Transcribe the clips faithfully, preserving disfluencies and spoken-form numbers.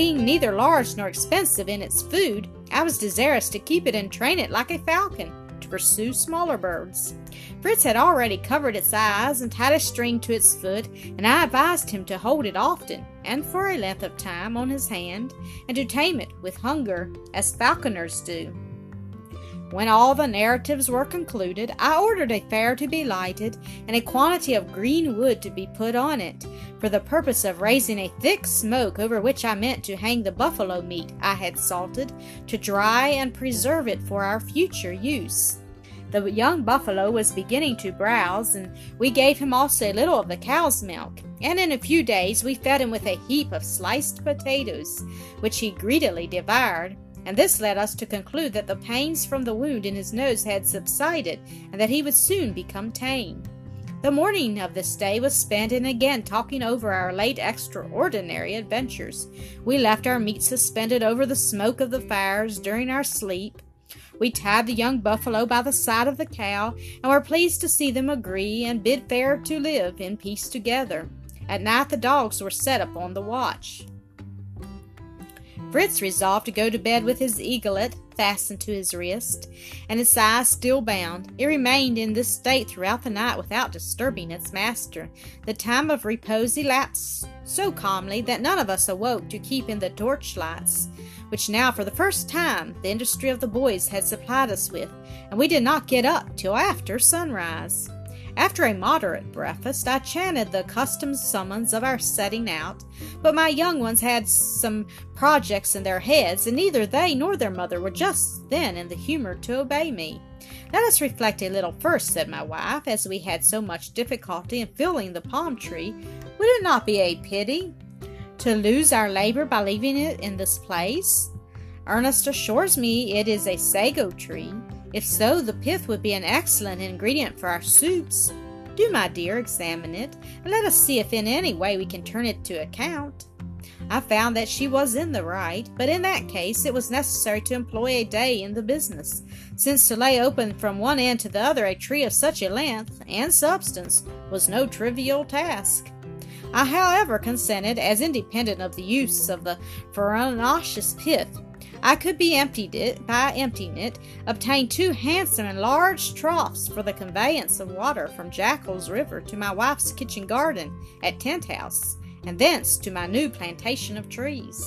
being neither large nor expensive in its food, I was desirous to keep it and train it like a falcon to pursue smaller birds. Fritz had already covered its eyes and tied a string to its foot, and I advised him to hold it often, and for a length of time, on his hand, and to tame it with hunger, as falconers do. When all the narratives were concluded, I ordered a fire to be lighted, and a quantity of green wood to be put on it, for the purpose of raising a thick smoke over which I meant to hang the buffalo meat I had salted, to dry and preserve it for our future use. The young buffalo was beginning to browse, and we gave him also a little of the cow's milk, and in a few days we fed him with a heap of sliced potatoes, which he greedily devoured. And this led us to conclude that the pains from the wound in his nose had subsided, and that he would soon become tame. The morning of this day was spent in again talking over our late extraordinary adventures. We left our meat suspended over the smoke of the fires during our sleep. We tied the young buffalo by the side of the cow, and were pleased to see them agree and bid fair to live in peace together. At night the dogs were set upon the watch. Fritz resolved to go to bed with his eaglet fastened to his wrist, and its eyes still bound. It remained in this state throughout the night without disturbing its master. The time of repose elapsed so calmly that none of us awoke to keep in the torchlights, which now for the first time the industry of the boys had supplied us with, and we did not get up till after sunrise. After a moderate breakfast, I chanted the accustomed summons of our setting out, but my young ones had some projects in their heads, and neither they nor their mother were just then in the humor to obey me. "Let us reflect a little first," said my wife, "as we had so much difficulty in filling the palm tree. Would it not be a pity to lose our labor by leaving it in this place? Ernest assures me it is a sago tree. If so, the pith would be an excellent ingredient for our soups. Do, my dear, examine it, and let us see if in any way we can turn it to account." I found that she was in the right, but in that case it was necessary to employ a day in the business, since to lay open from one end to the other a tree of such a length and substance was no trivial task. I, however, consented, as independent of the use of the farinaceous pith, I could be emptied it by emptying it, obtain two handsome and large troughs for the conveyance of water from Jackal's River to my wife's kitchen garden at Tent House, and thence to my new plantation of trees.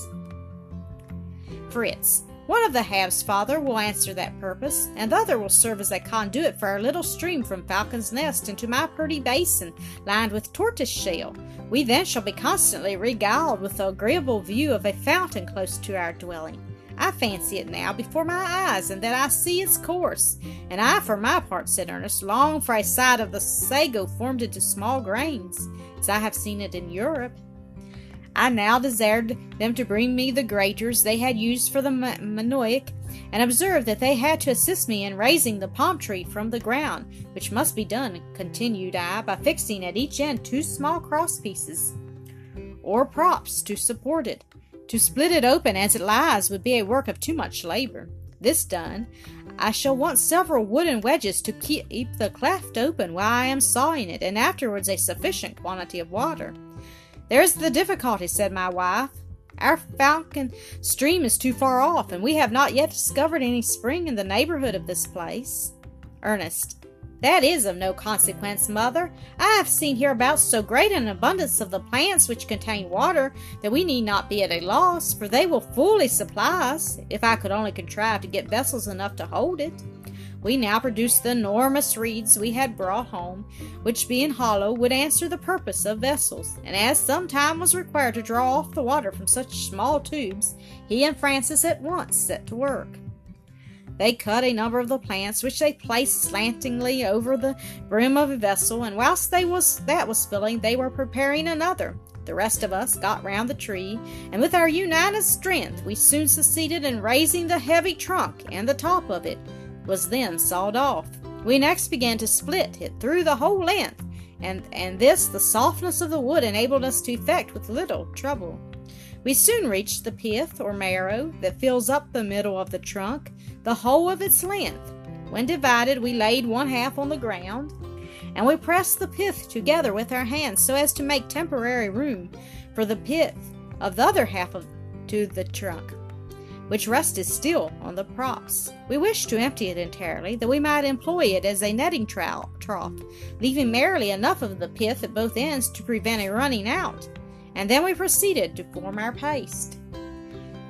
Fritz: "One of the halves, father, will answer that purpose, and the other will serve as a conduit for our little stream from Falcon's Nest into my pretty basin lined with tortoise shell. We then shall be constantly regaled with the agreeable view of a fountain close to our dwelling. I fancy it now before my eyes, and that I see its course. And I, for my part," said Ernest, "long for a side of the sago formed into small grains, as I have seen it in Europe." I now desired them to bring me the graters they had used for the manioc, and observed that they had to assist me in raising the palm tree from the ground, which must be done, continued I, by fixing at each end two small cross pieces, or props, to support it. To split it open as it lies would be a work of too much labor. This done, I shall want several wooden wedges to keep the cleft open while I am sawing it, and afterwards a sufficient quantity of water. "There is the difficulty," said my wife. "Our Falcon Stream is too far off, and we have not yet discovered any spring in the neighborhood of this place." Ernest: "That is of no consequence, mother. I have seen hereabouts so great an abundance of the plants which contain water that we need not be at a loss, for they will fully supply us, if I could only contrive to get vessels enough to hold it." We now produced the enormous reeds we had brought home, which, being hollow, would answer the purpose of vessels, and as some time was required to draw off the water from such small tubes, he and Francis at once set to work. They cut a number of the plants, which they placed slantingly over the brim of a vessel, and whilst they was, that was filling, they were preparing another. The rest of us got round the tree, and with our united strength we soon succeeded in raising the heavy trunk, and the top of it was then sawed off. We next began to split it through the whole length, and, and this the softness of the wood enabled us to effect with little trouble. We soon reached the pith, or marrow, that fills up the middle of the trunk, the whole of its length. When divided, we laid one half on the ground, and we pressed the pith together with our hands so as to make temporary room for the pith of the other half of to the truck, which rusted still on the props. We wished to empty it entirely, that we might employ it as a netting trough, leaving merely enough of the pith at both ends to prevent it running out, and then we proceeded to form our paste.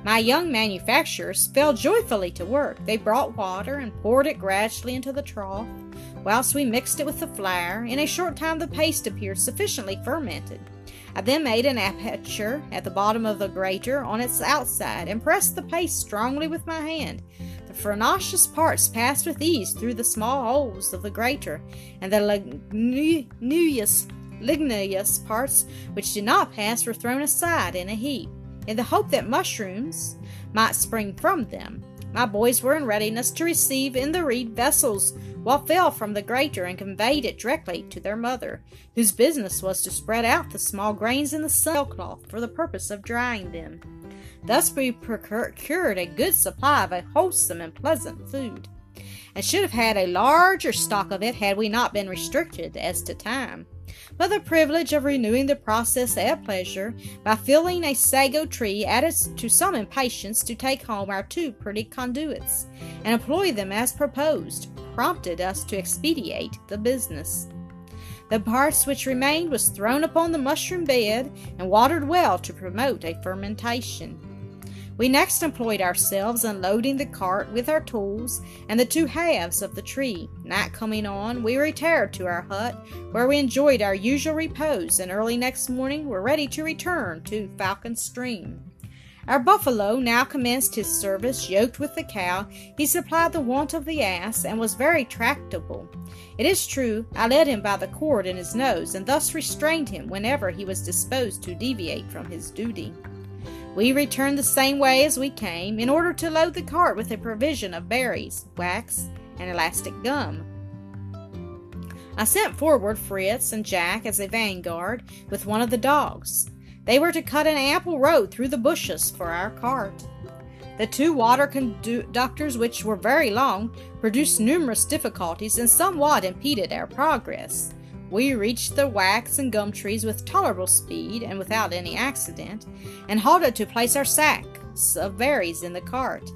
My young manufacturers fell joyfully to work. They brought water and poured it gradually into the trough, whilst we mixed it with the flour. In a short time the paste appeared sufficiently fermented. I then made an aperture at the bottom of the grater on its outside, and pressed the paste strongly with my hand. The farinaceous parts passed with ease through the small holes of the grater, and the ligneous, ligneous parts which did not pass were thrown aside in a heap, in the hope that mushrooms might spring from them. My boys were in readiness to receive in the reed vessels what fell from the grater and conveyed it directly to their mother, whose business was to spread out the small grains in the sailcloth for the purpose of drying them. Thus we procured a good supply of a wholesome and pleasant food, and should have had a larger stock of it had we not been restricted as to time. But the privilege of renewing the process at pleasure by filling a sago tree added to some impatience to take home our two pretty conduits and employ them as proposed, prompted us to expedite the business. The parts which remained was thrown upon the mushroom bed and watered well to promote a fermentation. We next employed ourselves in loading the cart with our tools and the two halves of the tree. Night coming on, we retired to our hut, where we enjoyed our usual repose, and early next morning were ready to return to Falcon Stream. Our buffalo now commenced his service, yoked with the cow. He supplied the want of the ass, and was very tractable. It is true, I led him by the cord in his nose, and thus restrained him whenever he was disposed to deviate from his duty. We returned the same way as we came, in order to load the cart with a provision of berries, wax, and elastic gum. I sent forward Fritz and Jack as a vanguard, with one of the dogs. They were to cut an ample road through the bushes for our cart. The two water conductors, which were very long, produced numerous difficulties and somewhat impeded our progress. We reached the wax and gum trees with tolerable speed and without any accident, and halted to place our sacks of berries in the cart.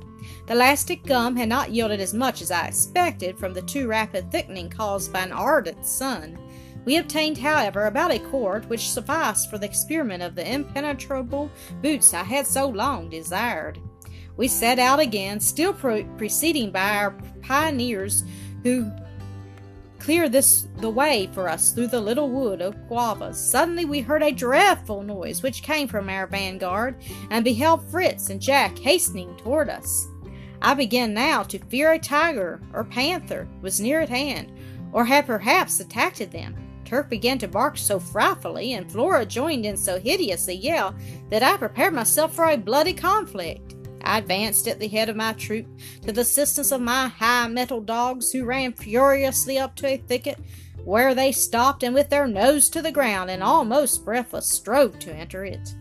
The elastic gum had not yielded as much as I expected from the too rapid thickening caused by an ardent sun. We obtained, however, about a quart, which sufficed for the experiment of the impenetrable boots I had so long desired. We set out again, still pre- preceding by our pioneers, who clear this the way for us through the little wood of guavas. Suddenly we heard a dreadful noise which came from our vanguard, and beheld Fritz and Jack hastening toward us. I began now to fear a tiger or panther was near at hand, or had perhaps attacked them. Turk began to bark so frightfully, and Flora joined in so hideous a yell, that I prepared myself for a bloody conflict. I advanced at the head of my troop to the assistance of my high-mettled dogs, who ran furiously up to a thicket, where they stopped, and with their nose to the ground and almost breathless strove to enter it.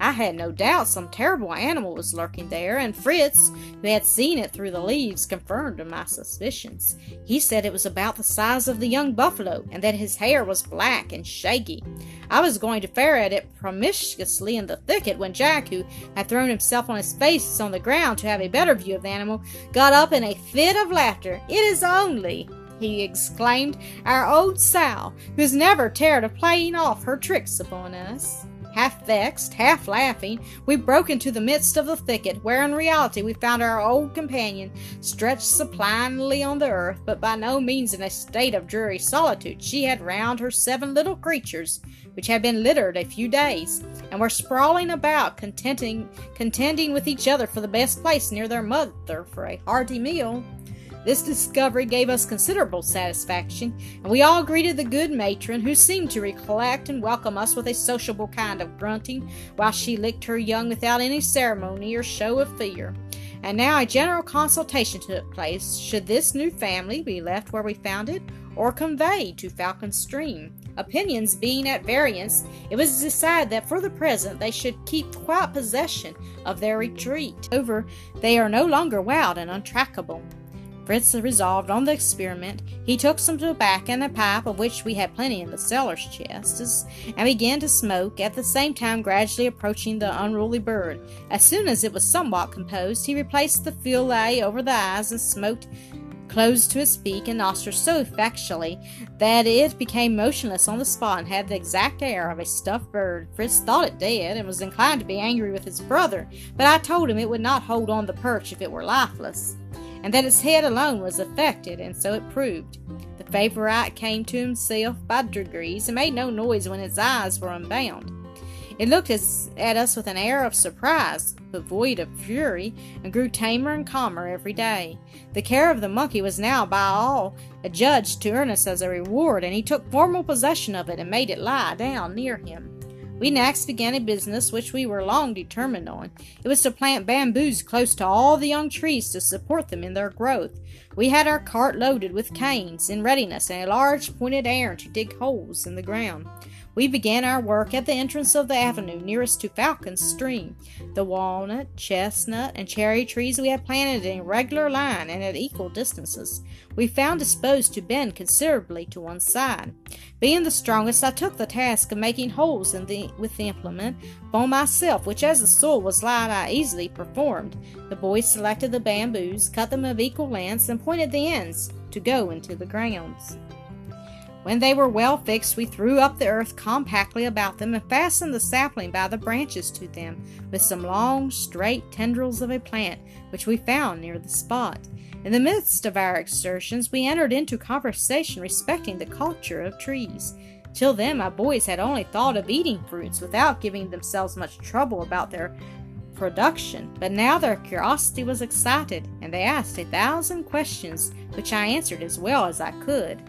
I had no doubt some terrible animal was lurking there, and Fritz, who had seen it through the leaves, confirmed my suspicions. He said it was about the size of the young buffalo, and that his hair was black and shaggy. I was going to fire at it promiscuously in the thicket, when Jack, who had thrown himself on his face on the ground to have a better view of the animal, got up in a fit of laughter. "It is only," he exclaimed, "our old sow, who is never tired of playing off her tricks upon us." Half vexed, half laughing, we broke into the midst of the thicket, where in reality we found our old companion stretched supinely on the earth, but by no means in a state of dreary solitude. She had round her seven little creatures, which had been littered a few days, and were sprawling about, contending, contending with each other for the best place near their mother for a hearty meal. This discovery gave us considerable satisfaction, and we all greeted the good matron, who seemed to recollect and welcome us with a sociable kind of grunting, while she licked her young without any ceremony or show of fear. And now a general consultation took place. Should this new family be left where we found it, or conveyed to Falcon Stream? Opinions being at variance, it was decided that for the present they should keep quiet possession of their retreat. Over, they are no longer wild and untrackable. Fritz resolved on the experiment. He took some tobacco and a pipe, of which we had plenty in the cellar's chests, and began to smoke, at the same time gradually approaching the unruly bird. As soon as it was somewhat composed, he replaced the fillet over the eyes and smoked close to his beak and nostrils so effectually that it became motionless on the spot and had the exact air of a stuffed bird. Fritz thought it dead and was inclined to be angry with his brother, but I told him it would not hold on the perch if it were lifeless, and that its head alone was affected, and so it proved. The Vaporite came to himself by degrees and made no noise when its eyes were unbound. It looked as, at us with an air of surprise, but void of fury, and grew tamer and calmer every day. The care of the monkey was now by all adjudged to Ernest as a reward, and he took formal possession of it and made it lie down near him. We next began a business which we were long determined on. It was to plant bamboos close to all the young trees to support them in their growth. We had our cart loaded with canes in readiness and a large pointed iron to dig holes in the ground. We began our work at the entrance of the avenue nearest to Falcon's Stream. The walnut, chestnut, and cherry trees we had planted in regular line and at equal distances. We found disposed to bend considerably to one side. Being the strongest, I took the task of making holes in the, with the implement upon myself, which, as the soil was light, I easily performed. The boys selected the bamboos, cut them of equal lengths, and pointed the ends to go into the grounds. When they were well fixed, we threw up the earth compactly about them and fastened the sapling by the branches to them with some long, straight tendrils of a plant which we found near the spot. In the midst of our exertions, we entered into conversation respecting the culture of trees. Till then, my boys had only thought of eating fruits without giving themselves much trouble about their production, but now their curiosity was excited, and they asked a thousand questions, which I answered as well as I could.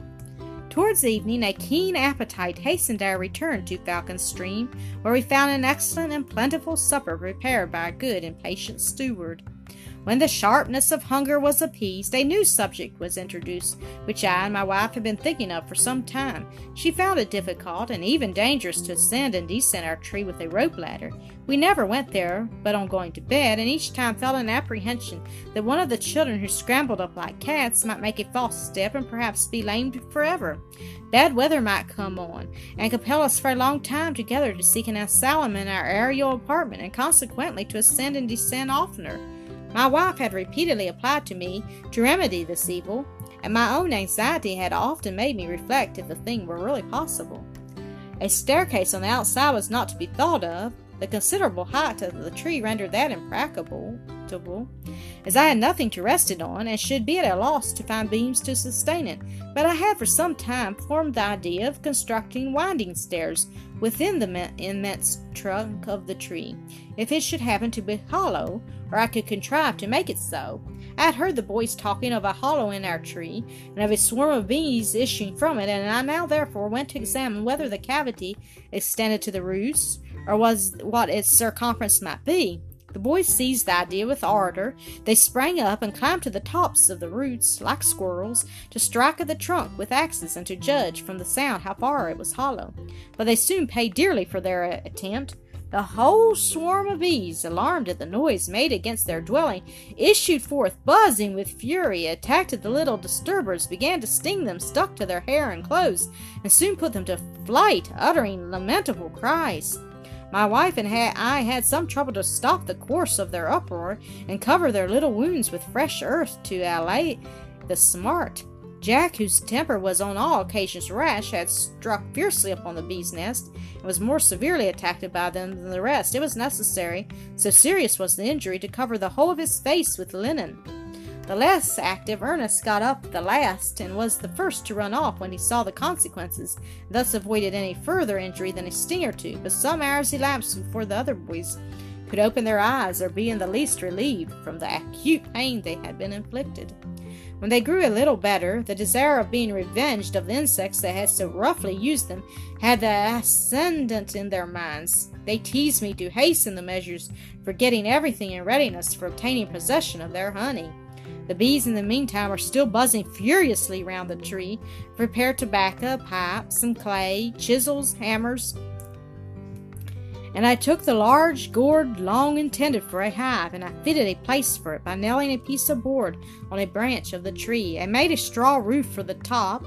Towards evening, a keen appetite hastened our return to Falcon's Stream, where we found an excellent and plentiful supper prepared by a good and patient steward. When the sharpness of hunger was appeased, a new subject was introduced, which I and my wife had been thinking of for some time. She found it difficult and even dangerous to ascend and descend our tree with a rope ladder. We never went there but on going to bed, and each time felt an apprehension that one of the children who scrambled up like cats might make a false step and perhaps be lamed forever. Bad weather might come on, and compel us for a long time together to seek an asylum in our aerial apartment, and consequently to ascend and descend oftener. My wife had repeatedly applied to me to remedy this evil, and my own anxiety had often made me reflect if the thing were really possible. A staircase on the outside was not to be thought of. The considerable height of the tree rendered that impracticable, as I had nothing to rest it on, and should be at a loss to find beams to sustain it. But I had for some time formed the idea of constructing winding stairs within the immense trunk of the tree, if it should happen to be hollow, or I could contrive to make it so. I had heard the boys talking of a hollow in our tree, and of a swarm of bees issuing from it, and I now therefore went to examine whether the cavity extended to the roots, or was what its circumference might be. The boys seized the idea with ardor. They sprang up and climbed to the tops of the roots, like squirrels, to strike at the trunk with axes and to judge from the sound how far it was hollow. But they soon paid dearly for their attempt. The whole swarm of bees, alarmed at the noise made against their dwelling, issued forth, buzzing with fury, attacked the little disturbers, began to sting them, stuck to their hair and clothes, and soon put them to flight, uttering lamentable cries. My wife and I had some trouble to stop the course of their uproar and cover their little wounds with fresh earth to allay the smart. Jack, whose temper was on all occasions rash, had struck fiercely upon the bees' nest and was more severely attacked by them than the rest. It was necessary, so serious was the injury, to cover the whole of his face with linen. The less active Ernest got up the last, and was the first to run off when he saw the consequences, and thus avoided any further injury than a sting or two, but some hours elapsed before the other boys could open their eyes or be in the least relieved from the acute pain they had been inflicted. When they grew a little better, the desire of being revenged of the insects that had so roughly used them had the ascendant in their minds. They teased me to hasten the measures for getting everything in readiness for obtaining possession of their honey. The bees in the meantime are still buzzing furiously round the tree, prepared tobacco, pipes, some clay, chisels, hammers, and I took the large gourd long intended for a hive, and I fitted a place for it by nailing a piece of board on a branch of the tree. I made a straw roof for the top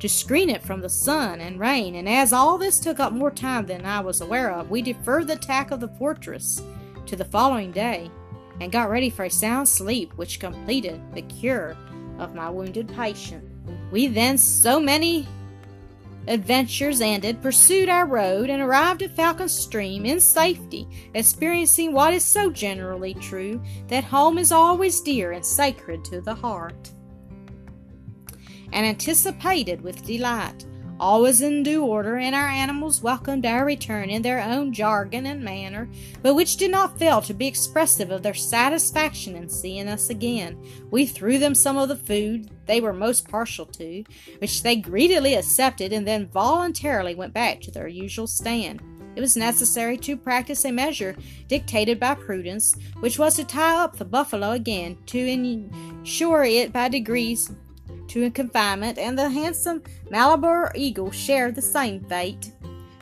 to screen it from the sun and rain, and as all this took up more time than I was aware of, we deferred the attack of the fortress to the following day, and got ready for a sound sleep, which completed the cure of my wounded patient. We then, so many adventures ended, pursued our road, and arrived at Falcon Stream in safety, experiencing what is so generally true, that home is always dear and sacred to the heart, and anticipated with delight, always in due order, and our animals welcomed our return in their own jargon and manner, but which did not fail to be expressive of their satisfaction in seeing us again. We threw them some of the food they were most partial to, which they greedily accepted, and then voluntarily went back to their usual stand. It was necessary to practice a measure dictated by prudence, which was to tie up the buffalo again, to ensure it by degrees to confinement, and the handsome Malabar eagle shared the same fate.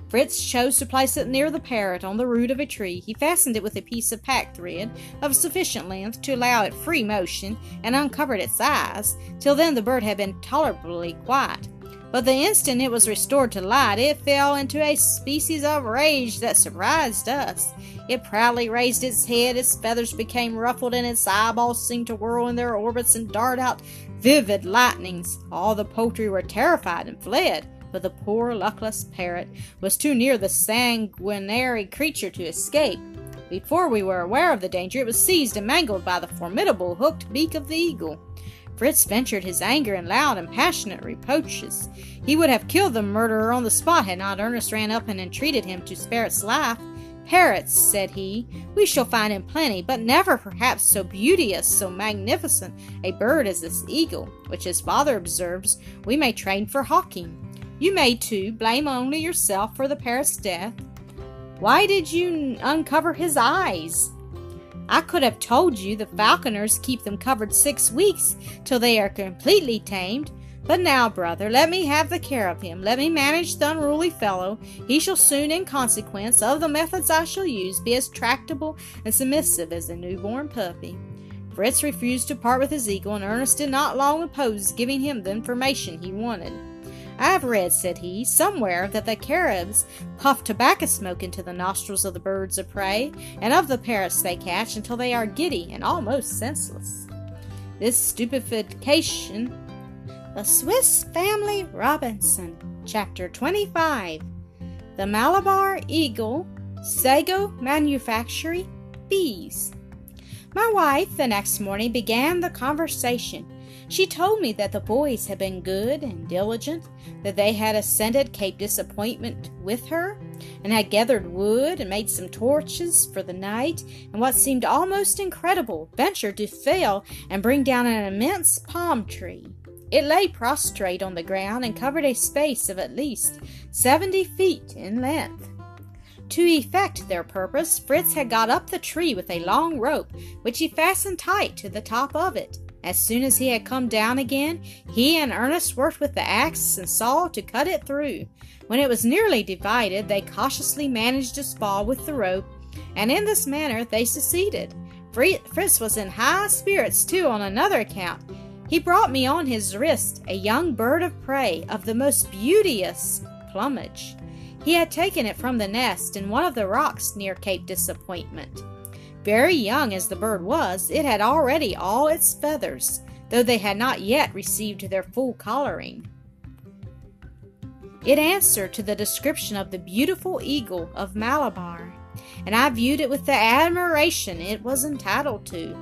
Fritz chose to place it near the parrot on the root of a tree. He fastened it with a piece of pack thread of sufficient length to allow it free motion, and uncovered its eyes. Till then the bird had been tolerably quiet, but the instant it was restored to light, it fell into a species of rage that surprised us. It proudly raised its head, its feathers became ruffled, and its eyeballs seemed to whirl in their orbits and dart out vivid lightnings. All the poultry were terrified and fled, but the poor luckless parrot was too near the sanguinary creature to escape. Before we were aware of the danger, it was seized and mangled by the formidable hooked beak of the eagle. Fritz ventured his anger in loud and passionate reproaches. He would have killed the murderer on the spot had not Ernest ran up and entreated him to spare its life. "Parrots," said he, "we shall find in plenty, but never perhaps so beauteous, so magnificent a bird as this eagle, which, as father observes, we may train for hawking. You may, too, blame only yourself for the parrot's death. Why did you uncover his eyes? I could have told you the falconers keep them covered six weeks till they are completely tamed. But now, brother, let me have the care of him. Let me manage the unruly fellow. He shall soon, in consequence of the methods I shall use, be as tractable and submissive as a newborn puppy." Fritz refused to part with his eagle, and Ernest did not long oppose giving him the information he wanted. "I have read," said he, "somewhere that the Caribs puff tobacco smoke into the nostrils of the birds of prey, and of the parrots they catch, until they are giddy and almost senseless." This stupefaction. The Swiss Family Robinson, Chapter twenty-five. The Malabar Eagle, Sago Manufactory, Bees. My wife, the next morning, began the conversation. She told me that the boys had been good and diligent, that they had ascended Cape Disappointment with her, and had gathered wood and made some torches for the night, and what seemed almost incredible, ventured to fell and bring down an immense palm tree. It lay prostrate on the ground and covered a space of at least seventy feet in length. To effect their purpose, Fritz had got up the tree with a long rope, which he fastened tight to the top of it. As soon as he had come down again, he and Ernest worked with the axe and saw to cut it through. When it was nearly divided, they cautiously managed its fall with the rope, and in this manner they succeeded. Fritz was in high spirits, too, on another account. He brought me on his wrist a young bird of prey of the most beauteous plumage. He had taken it from the nest in one of the rocks near Cape Disappointment. Very young as the bird was, it had already all its feathers, though they had not yet received their full coloring. It answered to the description of the beautiful eagle of Malabar, and I viewed it with the admiration it was entitled to.